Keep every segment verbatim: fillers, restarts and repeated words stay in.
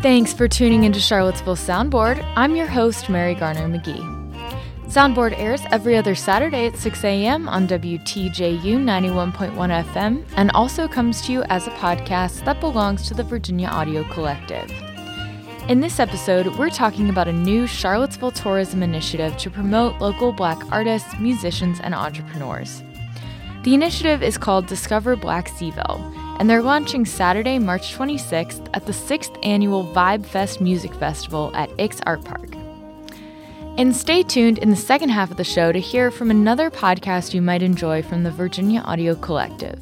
Thanks for tuning into Charlottesville Soundboard. I'm your host, Mary Garner McGee. Soundboard airs every other Saturday at six a.m. on W T J U ninety-one point one F M and also comes to you as a podcast that belongs to the Virginia Audio Collective. In this episode, we're talking about a new Charlottesville tourism initiative to promote local Black artists, musicians, and entrepreneurs. The initiative is called Discover Black Cville, and they're launching Saturday, March twenty-sixth at the sixth Annual Vibe Fest Music Festival at Ix Art Park. And stay tuned in the second half of the show to hear from another podcast you might enjoy from the Virginia Audio Collective.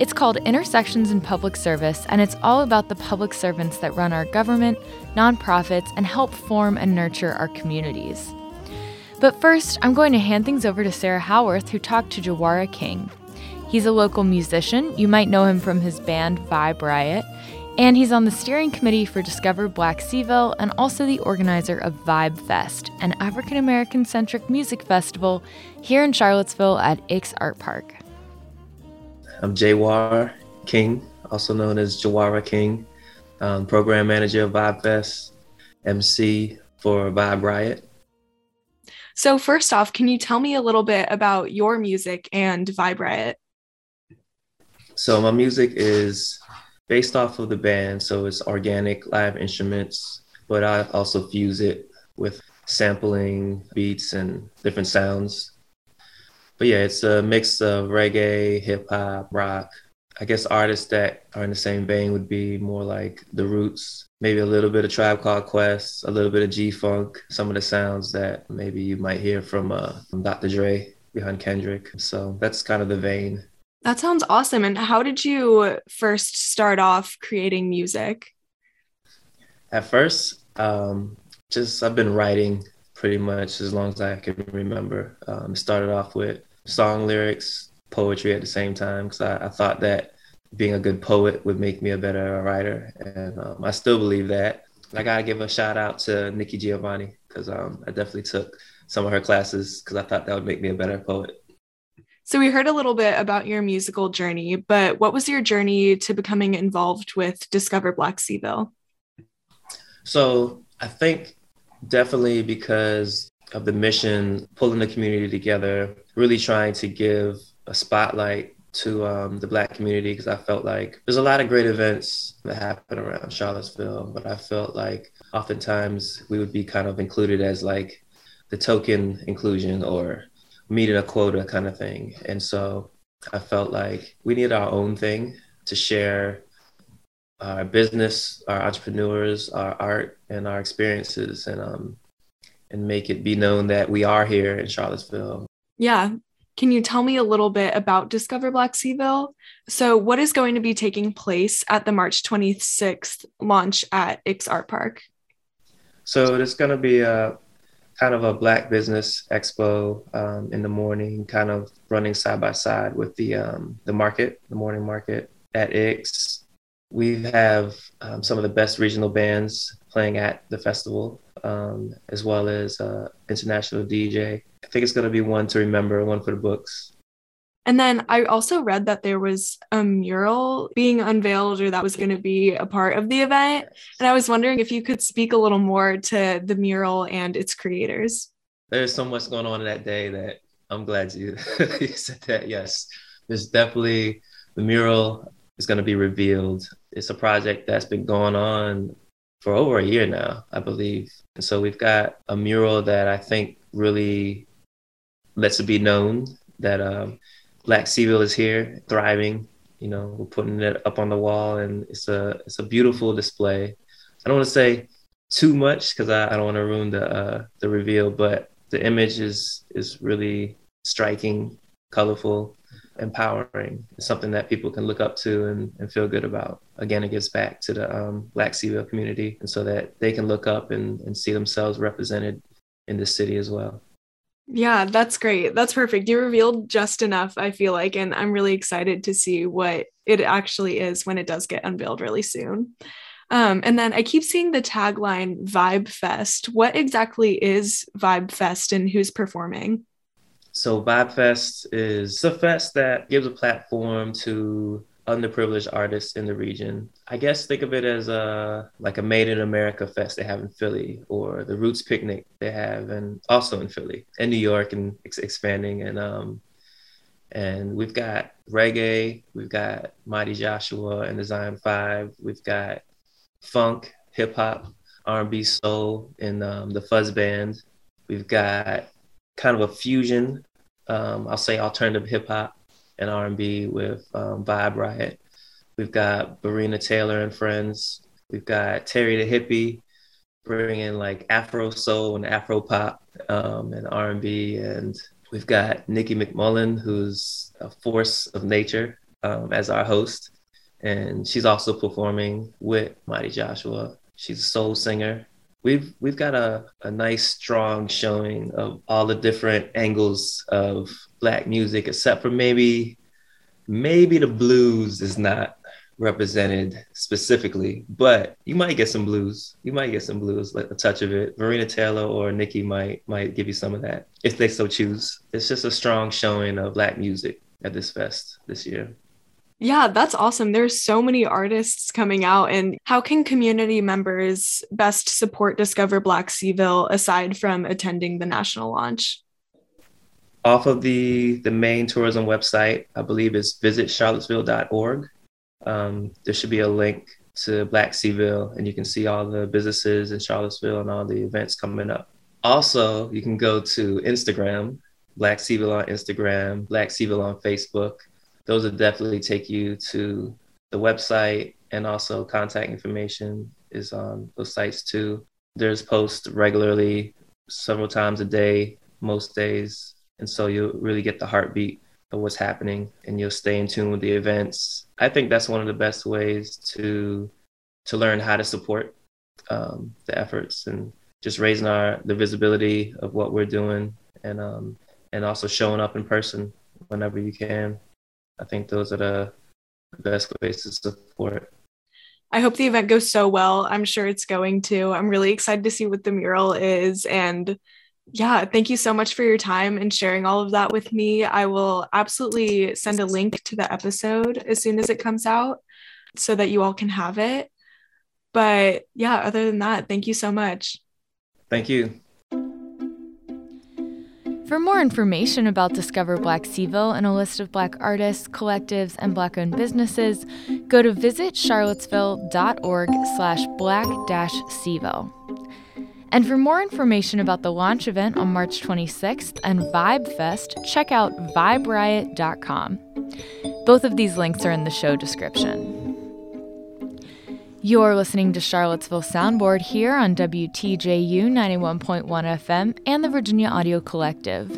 It's called Intersections in Public Service, and it's all about the public servants that run our government, nonprofits, and help form and nurture our communities. But first, I'm going to hand things over to Sarah Howarth, who talked to Jawara King. He's a local musician. You might know him from his band, Vibe Riot. And he's on the steering committee for Discover Black Cville and also the organizer of Vibe Fest, an African-American-centric music festival here in Charlottesville at Ix Art Park. I'm Jawara King, also known as Jawara King, um, program manager of Vibe Fest, M C for Vibe Riot. So first off, can you tell me a little bit about your music and Vibe Riot? So my music is based off of the band, so it's organic live instruments, but I also fuse it with sampling beats and different sounds. But yeah, it's a mix of reggae, hip hop, rock. I guess artists that are in the same vein would be more like The Roots, maybe a little bit of Tribe Called Quest, a little bit of G-Funk, some of the sounds that maybe you might hear from, uh, from Doctor Dre behind Kendrick. So that's kind of the vein. That sounds awesome. And how did you first start off creating music? At first, um, just I've been writing pretty much as long as I can remember. Um, started off with song lyrics, poetry at the same time, because I, I thought that being a good poet would make me a better writer. And um, I still believe that. I got to give a shout out to Nikki Giovanni, because um, I definitely took some of her classes because I thought that would make me a better poet. So we heard a little bit about your musical journey, but what was your journey to becoming involved with Discover Black Cville? So I think definitely because of the mission, pulling the community together, really trying to give a spotlight to um, the Black community, because I felt like there's a lot of great events that happen around Charlottesville, but I felt like oftentimes we would be kind of included as like the token inclusion or meeting a quota kind of thing. And so I felt like we need our own thing to share our business, our entrepreneurs, our art, and our experiences, and um, and make it be known that we are here in Charlottesville. Yeah. Can you tell me a little bit about Discover Black Cville? So what is going to be taking place at the March twenty-sixth launch at Ix Art Park? So there's going to be a kind of a Black business expo um, in the morning, kind of running side by side with the um, the market, the morning market at Ix. We have um, some of the best regional bands playing at the festival, um, as well as uh, international D J. I think it's going to be one to remember, one for the books. And then I also read that there was a mural being unveiled, or that was going to be a part of the event. And I was wondering if you could speak a little more to the mural and its creators. There's so much going on that day that I'm glad you, you said that. Yes, there's definitely the mural is going to be revealed. It's a project that's been going on for over a year now, I believe. And so we've got a mural that I think really lets it be known that um, Black Cville is here, thriving. You know, we're putting it up on the wall, and it's a it's a beautiful display. I don't want to say too much because I, I don't want to ruin the uh, the reveal, but the image is is really striking, colorful, empowering. It's something that people can look up to and, and feel good about. Again, it gives back to the um, Black Cville community, and so that they can look up and, and see themselves represented in the city as well. Yeah, that's great. That's perfect. You revealed just enough, I feel like, and I'm really excited to see what it actually is when it does get unveiled really soon. Um, and then I keep seeing the tagline Vibe Fest. What exactly is Vibe Fest and who's performing? So Vibe Fest is a fest that gives a platform to underprivileged artists in the region. I guess think of it as a, like a Made in America Fest they have in Philly, or the Roots Picnic they have, and also in Philly and New York, and it's expanding. And um, and we've got reggae, we've got Mighty Joshua and the Zion Five, we've got funk, hip hop, R and B, soul, and um, the Fuzz Band. We've got kind of a fusion, um, I'll say alternative hip hop and R and B with um, Vibe Riot. We've got Barina Taylor and friends. We've got Terry the Hippie bringing like Afro soul and Afro pop um, and R and B. And we've got Nikki McMullen, who's a force of nature um, as our host. And she's also performing with Mighty Joshua. She's a soul singer. We've we've got a, a nice, strong showing of all the different angles of Black music, except for maybe, maybe the blues is not represented specifically, but you might get some blues. You might get some blues, like a touch of it. Barina Taylor or Nikki might might give you some of that if they so choose. It's just a strong showing of Black music at this fest this year. Yeah, that's awesome. There's so many artists coming out. And how can community members best support Discover Black Cville aside from attending the national launch? Off of the, the main tourism website, I believe it's visit charlottesville dot org. Um, there should be a link to Black Cville, and you can see all the businesses in Charlottesville and all the events coming up. Also, you can go to Instagram, Black Cville on Instagram, Black Cville on Facebook. Those will definitely take you to the website, and also contact information is on those sites too. There's posts regularly, several times a day, most days. And so you'll really get the heartbeat of what's happening, and you'll stay in tune with the events. I think that's one of the best ways to to learn how to support um, the efforts, and just raising our the visibility of what we're doing, and um, and also showing up in person whenever you can. I think those are the best ways to support. I hope the event goes so well. I'm sure it's going to. I'm really excited to see what the mural is. And yeah, thank you so much for your time and sharing all of that with me. I will absolutely send a link to the episode as soon as it comes out so that you all can have it. But yeah, other than that, thank you so much. Thank you. For more information about Discover Black Cville and a list of Black artists, collectives, and Black-owned businesses, go to visit charlottesville dot org slash black dash cville. And for more information about the launch event on March twenty-sixth and Vibe Fest, check out vibe riot dot com. Both of these links are in the show description. You're listening to Charlottesville Soundboard here on W T J U ninety-one point one F M and the Virginia Audio Collective.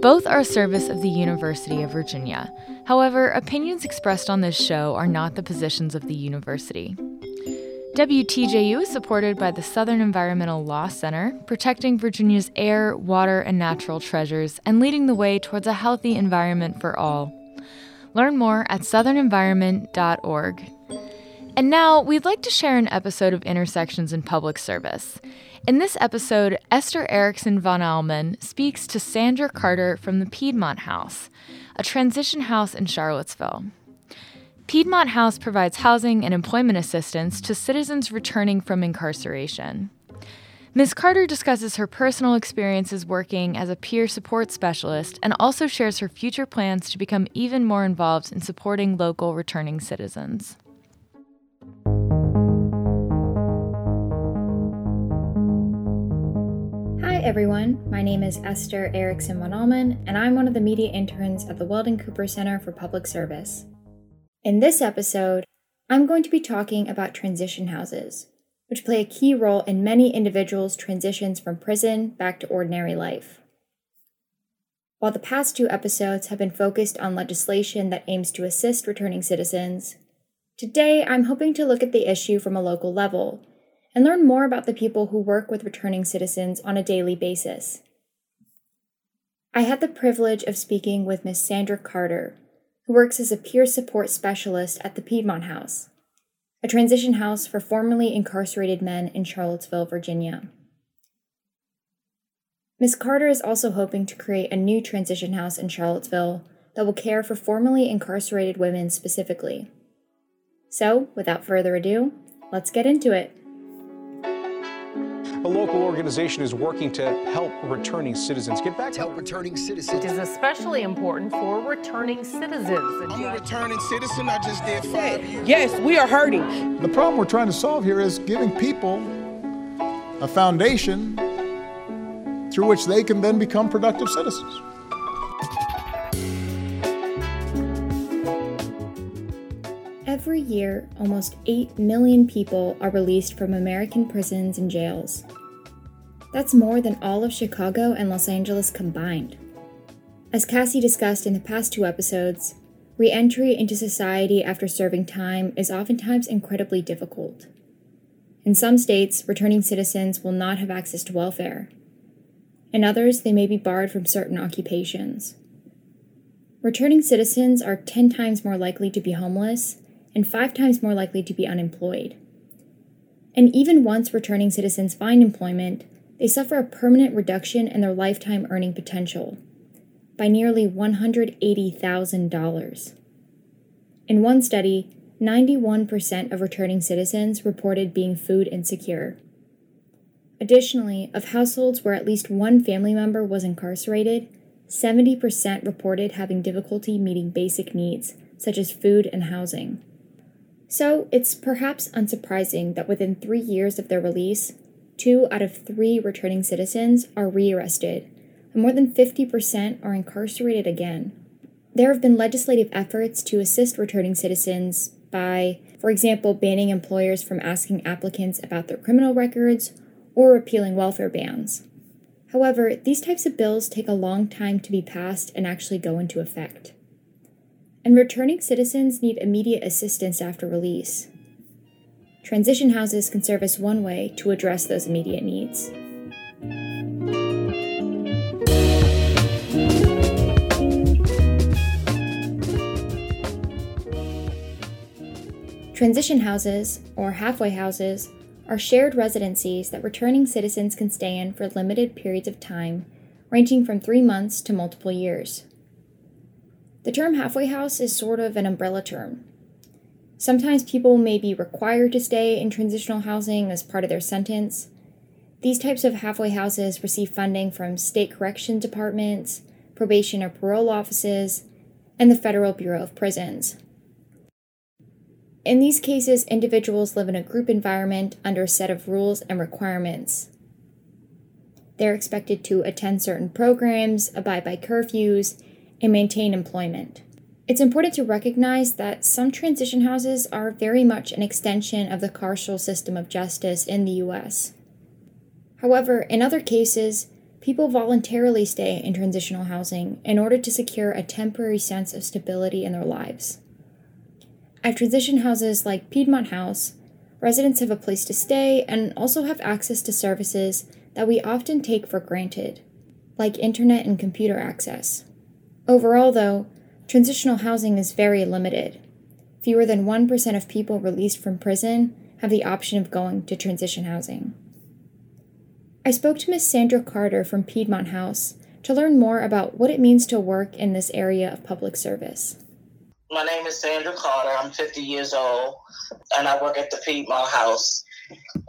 Both are a service of the University of Virginia. However, opinions expressed on this show are not the positions of the university. W T J U is supported by the Southern Environmental Law Center, protecting Virginia's air, water, and natural treasures, and leading the way towards a healthy environment for all. Learn more at southern environment dot org. And now, we'd like to share an episode of Intersections in Public Service. In this episode, Esther Erickson von Allman speaks to Sandra Carter from the Piedmont House, a transition house in Charlottesville. Piedmont House provides housing and employment assistance to citizens returning from incarceration. Miz Carter discusses her personal experiences working as a peer support specialist, and also shares her future plans to become even more involved in supporting local returning citizens. Hi everyone, my name is Esther Erickson von Allman, and I'm one of the media interns at the Weldon Cooper Center for Public Service. In this episode, I'm going to be talking about transition houses, which play a key role in many individuals' transitions from prison back to ordinary life. While the past two episodes have been focused on legislation that aims to assist returning citizens, today I'm hoping to look at the issue from a local level, and learn more about the people who work with returning citizens on a daily basis. I had the privilege of speaking with Miz Sandra Carter, who works as a peer support specialist at the Piedmont House, a transition house for formerly incarcerated men in Charlottesville, Virginia. Miz Carter is also hoping to create a new transition house in Charlottesville that will care for formerly incarcerated women specifically. So, without further ado, let's get into it. A local organization is working to help returning citizens. Get back to help returning citizens. It is especially important for returning citizens. I'm a returning citizen. I just did five years. Yes, we are hurting. The problem we're trying to solve here is giving people a foundation through which they can then become productive citizens. Every year, almost eight million people are released from American prisons and jails. That's more than all of Chicago and Los Angeles combined. As Cassie discussed in the past two episodes, re-entry into society after serving time is oftentimes incredibly difficult. In some states, returning citizens will not have access to welfare. In others, they may be barred from certain occupations. Returning citizens are ten times more likely to be homeless and five times more likely to be unemployed. And even once returning citizens find employment, they suffer a permanent reduction in their lifetime earning potential by nearly one hundred eighty thousand dollars. In one study, ninety-one percent of returning citizens reported being food insecure. Additionally, of households where at least one family member was incarcerated, seventy percent reported having difficulty meeting basic needs, such as food and housing. So it's perhaps unsurprising that within three years of their release, two out of three returning citizens are rearrested, and more than fifty percent are incarcerated again. There have been legislative efforts to assist returning citizens by, for example, banning employers from asking applicants about their criminal records or repealing welfare bans. However, these types of bills take a long time to be passed and actually go into effect. And returning citizens need immediate assistance after release. Transition houses can serve as one way to address those immediate needs. Transition houses, or halfway houses, are shared residencies that returning citizens can stay in for limited periods of time, ranging from three months to multiple years. The term halfway house is sort of an umbrella term. Sometimes people may be required to stay in transitional housing as part of their sentence. These types of halfway houses receive funding from state correction departments, probation or parole offices, and the Federal Bureau of Prisons. In these cases, individuals live in a group environment under a set of rules and requirements. They're expected to attend certain programs, abide by curfews, and maintain employment. It's important to recognize that some transition houses are very much an extension of the carceral system of justice in the U S. However, in other cases, people voluntarily stay in transitional housing in order to secure a temporary sense of stability in their lives. At transition houses like Piedmont House, residents have a place to stay and also have access to services that we often take for granted, like internet and computer access. Overall, though, transitional housing is very limited. Fewer than one percent of people released from prison have the option of going to transition housing. I spoke to Miz Sandra Carter from Piedmont House to learn more about what it means to work in this area of public service. My name is Sandra Carter. I'm fifty years old, and I work at the Piedmont House.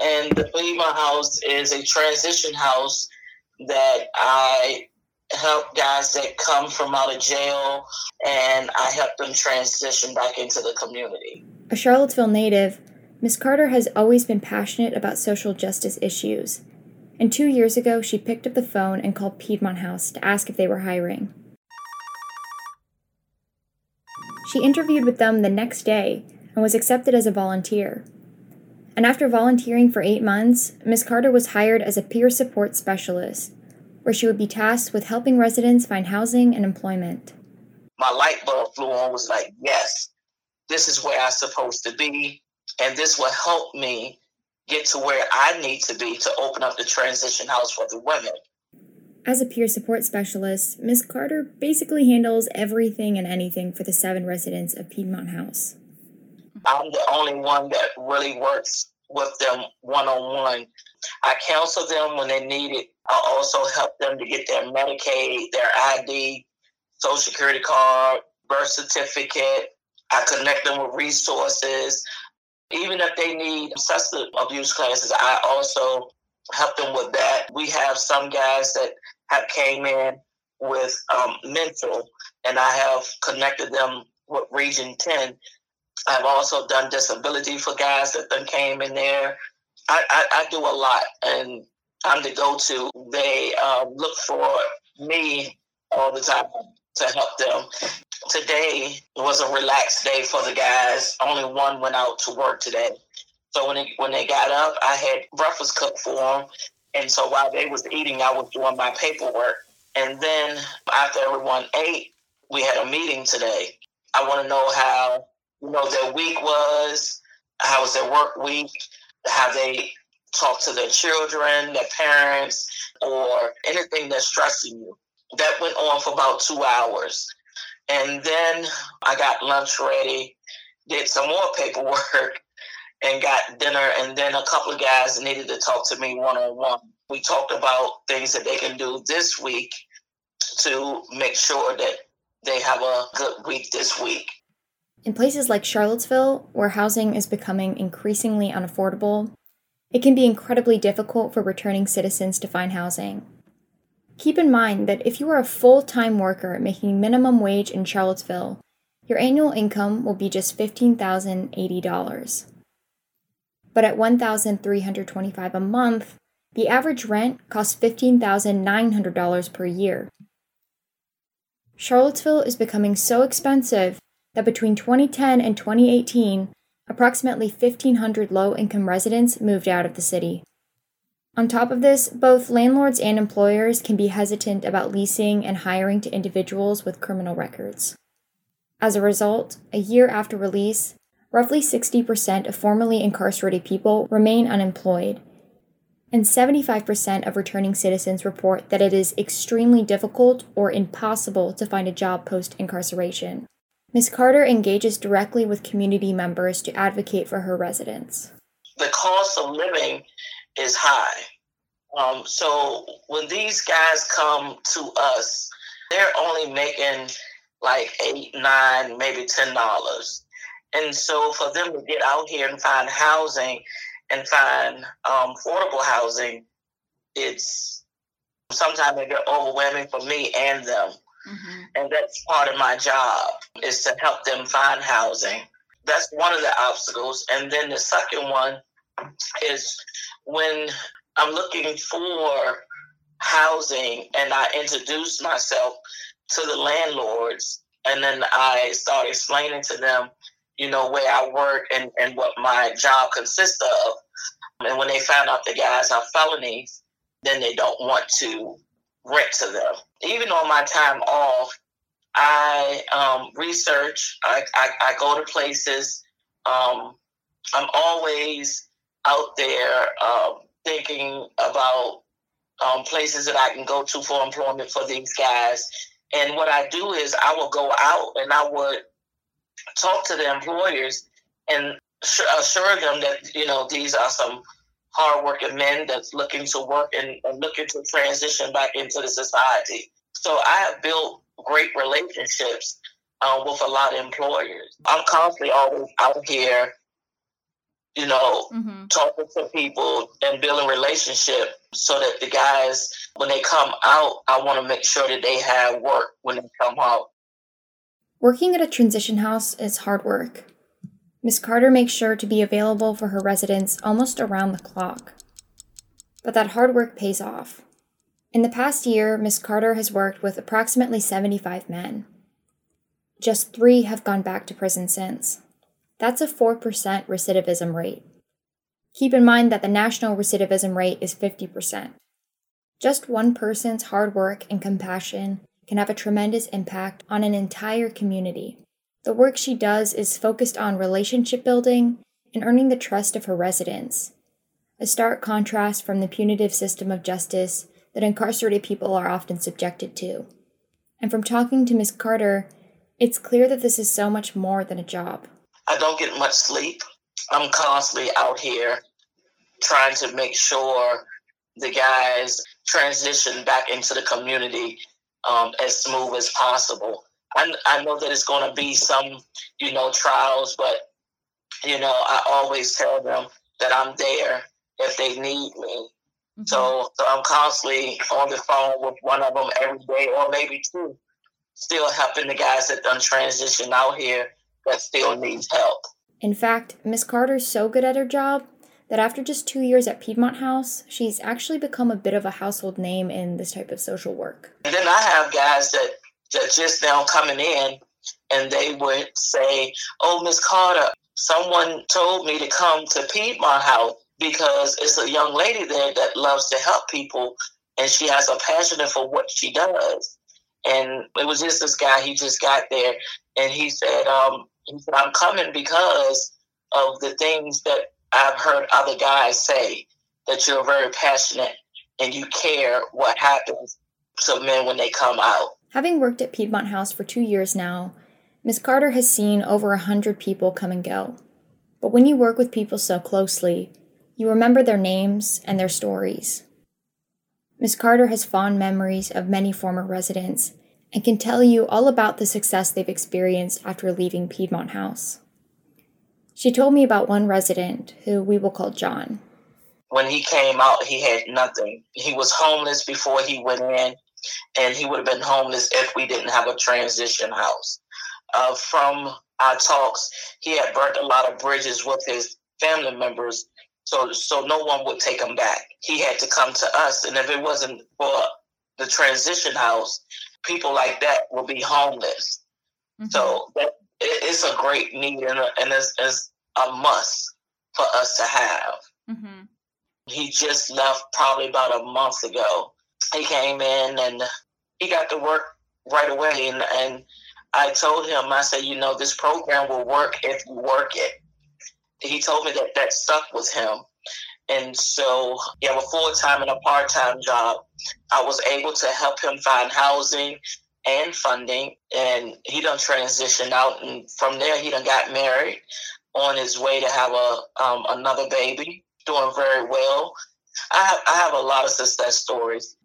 And the Piedmont House is a transition house that I help guys that come from out of jail, and I help them transition back into the community. A Charlottesville native, Miz Carter has always been passionate about social justice issues, and two years ago she picked up the phone and called Piedmont House to ask if they were hiring. She interviewed with them the next day and was accepted as a volunteer. And after volunteering for eight months, Miz Carter was hired as a peer support specialist, where she would be tasked with helping residents find housing and employment. My light bulb flew on, was like, yes, this is where I'm supposed to be, and this will help me get to where I need to be to open up the transition house for the women. As a peer support specialist, Miz Carter basically handles everything and anything for the seven residents of Piedmont House. I'm the only one that really works with them one-on-one. I counsel them when they need it. I also help them to get their Medicaid, their I D, Social Security card, birth certificate. I connect them with resources. Even if they need substance abuse classes, I also help them with that. We have some guys that have came in with um, mental, and I have connected them with Region ten. I've also done disability for guys that then came in there. I, I, I do a lot, and I'm the go-to. They uh, look for me all the time to help them. Today was a relaxed day for the guys. Only one went out to work today. So when, it, when they got up, I had breakfast cooked for them. And so while they was eating, I was doing my paperwork. And then after everyone ate, we had a meeting today. I want to know how, you know, their week was, how was their work week, how they talk to their children, their parents, or anything that's stressing you. That went on for about two hours. And then I got lunch ready, did some more paperwork, and got dinner. And then a couple of guys needed to talk to me one-on-one. We talked about things that they can do this week to make sure that they have a good week this week. In places like Charlottesville, where housing is becoming increasingly unaffordable, it can be incredibly difficult for returning citizens to find housing. Keep in mind that if you are a full-time worker making minimum wage in Charlottesville, your annual income will be just fifteen thousand eighty dollars. But at one thousand three hundred twenty-five dollars a month, the average rent costs fifteen thousand nine hundred dollars per year. Charlottesville is becoming so expensive that between twenty ten and twenty eighteen, approximately fifteen hundred low-income residents moved out of the city. On top of this, both landlords and employers can be hesitant about leasing and hiring to individuals with criminal records. As a result, a year after release, roughly sixty percent of formerly incarcerated people remain unemployed, and seventy-five percent of returning citizens report that it is extremely difficult or impossible to find a job post-incarceration. Miz Carter engages directly with community members to advocate for her residents. The cost of living is high. Um, so when these guys come to us, they're only making like eight, nine, maybe ten dollars. And so for them to get out here and find housing and find um, affordable housing, it's sometimes they get overwhelming for me and them. Mm-hmm. And that's part of my job, is to help them find housing. That's one of the obstacles. And then the second one is when I'm looking for housing and I introduce myself to the landlords, and then I start explaining to them, you know, where I work and, and what my job consists of. And when they find out the guys are felonies, then they don't want to rent to them. Even on my time off, I um, research, I, I, I go to places. Um, I'm always out there uh, thinking about um, places that I can go to for employment for these guys. And what I do is I will go out and I would talk to the employers and assure them that, you know, these are some hardworking men that's looking to work and, and looking to transition back into the society. So I have built great relationships uh, with a lot of employers. I'm constantly always out here, you know, mm-hmm. talking to people and building relationships so that the guys, when they come out, I want to make sure that they have work when they come out. Working at a transition house is hard work. Miz Carter makes sure to be available for her residents almost around the clock. But that hard work pays off. In the past year, Miz Carter has worked with approximately seventy-five men. Just three have gone back to prison since. That's a four percent recidivism rate. Keep in mind that the national recidivism rate is fifty percent. Just one person's hard work and compassion can have a tremendous impact on an entire community. The work she does is focused on relationship building and earning the trust of her residents, a stark contrast from the punitive system of justice that incarcerated people are often subjected to. And from talking to Miz Carter, it's clear that this is so much more than a job. I don't get much sleep. I'm constantly out here trying to make sure the guys transition back into the community um, as smooth as possible. I, I know that it's going to be some, you know, trials, but, you know, I always tell them that I'm there if they need me. Mm-hmm. So, so I'm constantly on the phone with one of them every day, or maybe two, still helping the guys that done transition out here that still needs help. In fact, Miss Carter's so good at her job that after just two years at Piedmont House, she's actually become a bit of a household name in this type of social work. And then I have guys that, that just now coming in, and they would say, "Oh, Miss Carter, someone told me to come to Piedmont House because it's a young lady there that loves to help people, and she has a passion for what she does." And it was just this guy, he just got there, and he said, um, he said, "I'm coming because of the things that I've heard other guys say, that you're very passionate and you care what happens to men when they come out." Having worked at Piedmont House for two years now, Miz Carter has seen over one hundred people come and go. But when you work with people so closely, you remember their names and their stories. Miz Carter has fond memories of many former residents and can tell you all about the success they've experienced after leaving Piedmont House. She told me about one resident who we will call John. When he came out, he had nothing. He was homeless before he went in, and he would have been homeless if we didn't have a transition house. Uh, from our talks, he had burnt a lot of bridges with his family members, so so no one would take him back. He had to come to us, and if it wasn't for the transition house, people like that would be homeless. Mm-hmm. So that, it, it's a great need, and, a, and it's, it's a must for us to have. Mm-hmm. He just left probably about a month ago. He came in, and he got to work right away, and, and I told him, I said, "You know, this program will work if you work it." He told me that that stuck with him. And so, yeah, a full-time and a part-time job, I was able to help him find housing and funding. And he done transitioned out. And from there, he done got married, on his way to have a um, another baby, doing very well. I have, I have a lot of success stories.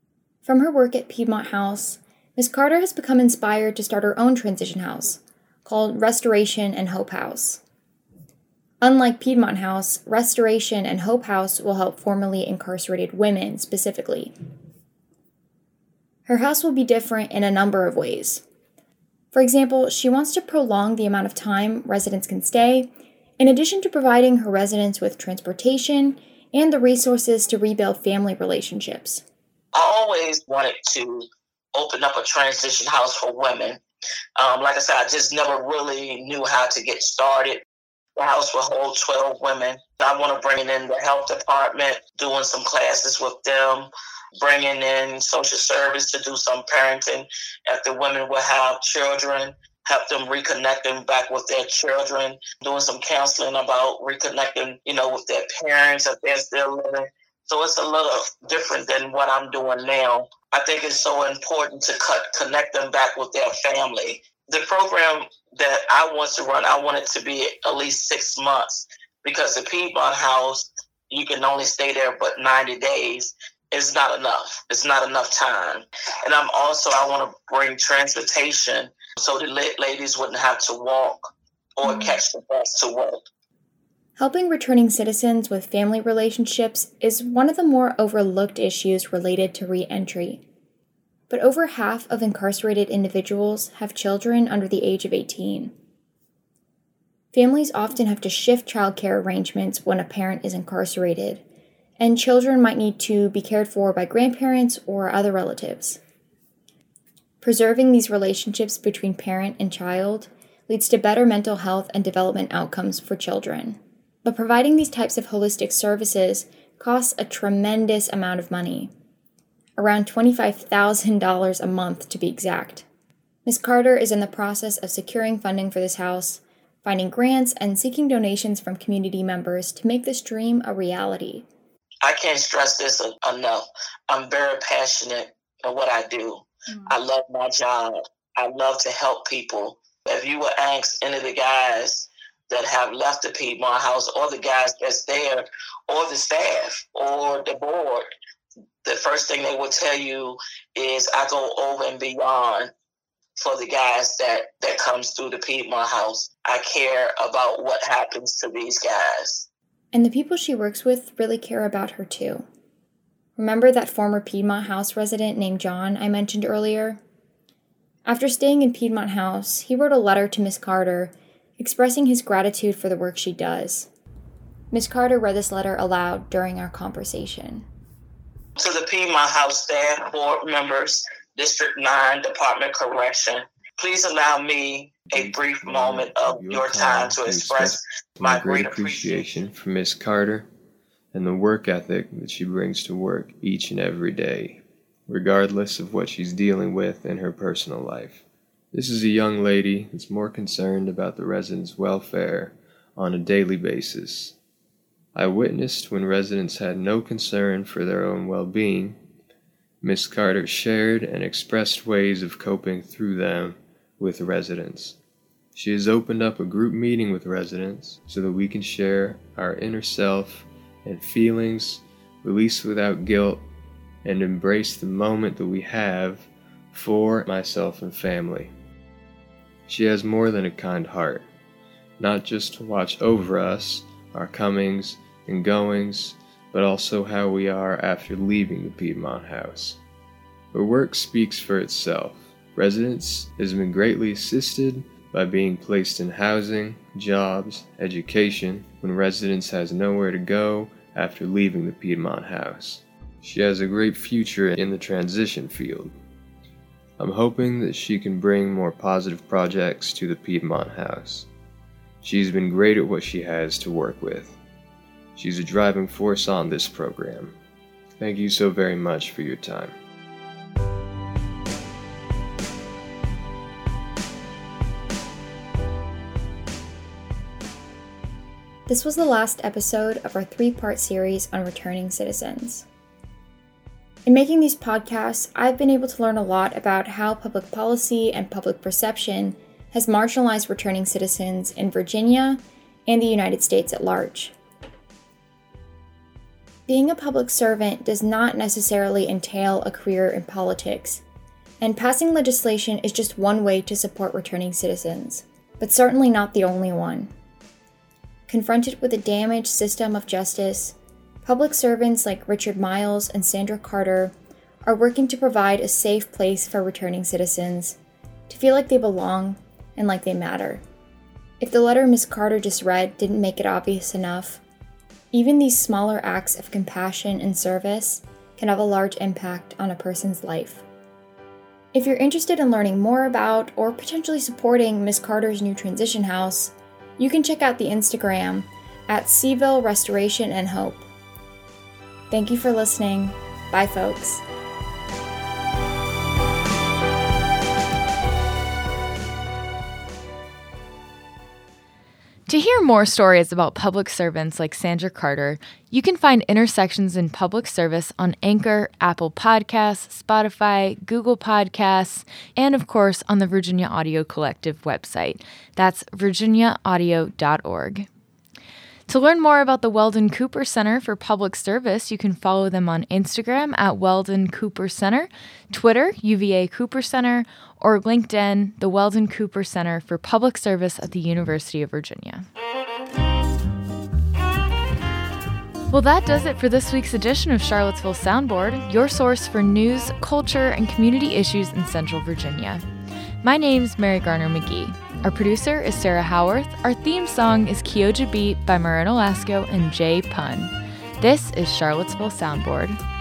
From her work at Piedmont House, Miz Carter has become inspired to start her own transition house, called Restoration and Hope House. Unlike Piedmont House, Restoration and Hope House will help formerly incarcerated women specifically. Her house will be different in a number of ways. For example, she wants to prolong the amount of time residents can stay, in addition to providing her residents with transportation and the resources to rebuild family relationships. I always wanted to open up a transition house for women. Um, like I said, I just never really knew how to get started. The house will hold twelve women. I want to bring in the health department, doing some classes with them, bringing in social service to do some parenting. If the women will have children, help them reconnect them back with their children, doing some counseling about reconnecting, you know, with their parents if they're still living. So it's a little different than what I'm doing now. I think it's so important to cut, connect them back with their family. The program that I want to run, I want it to be at least six months because the Piedmont House, you can only stay there but ninety days. It's not enough. It's not enough time. And I'm also, I want to bring transportation so the ladies wouldn't have to walk or mm-hmm. catch the bus to work. Helping returning citizens with family relationships is one of the more overlooked issues related to reentry. But over half of incarcerated individuals have children under the age of eighteen. Families often have to shift childcare arrangements when a parent is incarcerated, and children might need to be cared for by grandparents or other relatives. Preserving these relationships between parent and child leads to better mental health and development outcomes for children. But providing these types of holistic services costs a tremendous amount of money, around twenty-five thousand dollars a month to be exact. Miz Carter is in the process of securing funding for this house, finding grants, and seeking donations from community members to make this dream a reality. I can't stress this enough. I'm very passionate about what I do. Mm. I love my job. I love to help people. If you were asked any of the guys that have left the Piedmont House, or the guys that's there, or the staff, or the board, the first thing they will tell you is, "I go over and beyond for the guys that, that comes through the Piedmont House. I care about what happens to these guys. And the people she works with really care about her too. Remember that former Piedmont House resident named John I mentioned earlier? After staying in Piedmont House, he wrote a letter to Miss Carter expressing his gratitude for the work she does. Miss Carter read this letter aloud during our conversation. To the Piedmont House staff, board members, District nine, Department Correction, please allow me a brief moment of your, your time to express my great appreciation for Miss Carter and the work ethic that she brings to work each and every day, regardless of what she's dealing with in her personal life. This is a young lady that's more concerned about the residents' welfare on a daily basis. I witnessed when residents had no concern for their own well-being. Miss Carter shared and expressed ways of coping through them with residents. She has opened up a group meeting with residents so that we can share our inner self and feelings, release without guilt, and embrace the moment that we have for myself and family. She has more than a kind heart, not just to watch over us, our comings and goings, but also how we are after leaving the Piedmont House. Her work speaks for itself. Residents has been greatly assisted by being placed in housing, jobs, education, when residents has nowhere to go after leaving the Piedmont House. She has a great future in the transition field. I'm hoping that she can bring more positive projects to the Piedmont House. She's been great at what she has to work with. She's a driving force on this program. Thank you so very much for your time. This was the last episode of our three-part series on returning citizens. In making these podcasts, I've been able to learn a lot about how public policy and public perception has marginalized returning citizens in Virginia and the United States at large. Being a public servant does not necessarily entail a career in politics, and passing legislation is just one way to support returning citizens, but certainly not the only one. Confronted with a damaged system of justice, public servants like Richard Miles and Sandra Carter are working to provide a safe place for returning citizens to feel like they belong and like they matter. If the letter Miss Carter just read didn't make it obvious enough, even these smaller acts of compassion and service can have a large impact on a person's life. If you're interested in learning more about or potentially supporting Miss Carter's new transition house, you can check out the Instagram at Seaville Restoration and Hope. Thank you for listening. Bye, folks. To hear more stories about public servants like Sandra Carter, you can find Intersections in Public Service on Anchor, Apple Podcasts, Spotify, Google Podcasts, and of course on the Virginia Audio Collective website. That's virginia audio dot org. To learn more about the Weldon Cooper Center for Public Service, you can follow them on Instagram at Weldon Cooper Center, Twitter, U V A Cooper Center, or LinkedIn, the Weldon Cooper Center for Public Service at the University of Virginia. Well, that does it for this week's edition of Charlottesville Soundboard, your source for news, culture, and community issues in Central Virginia. My name's Mary Garner McGee. Our producer is Sarah Howarth. Our theme song is Kioja Beat by Marino Lasco and Jay Pun. This is Charlottesville Soundboard.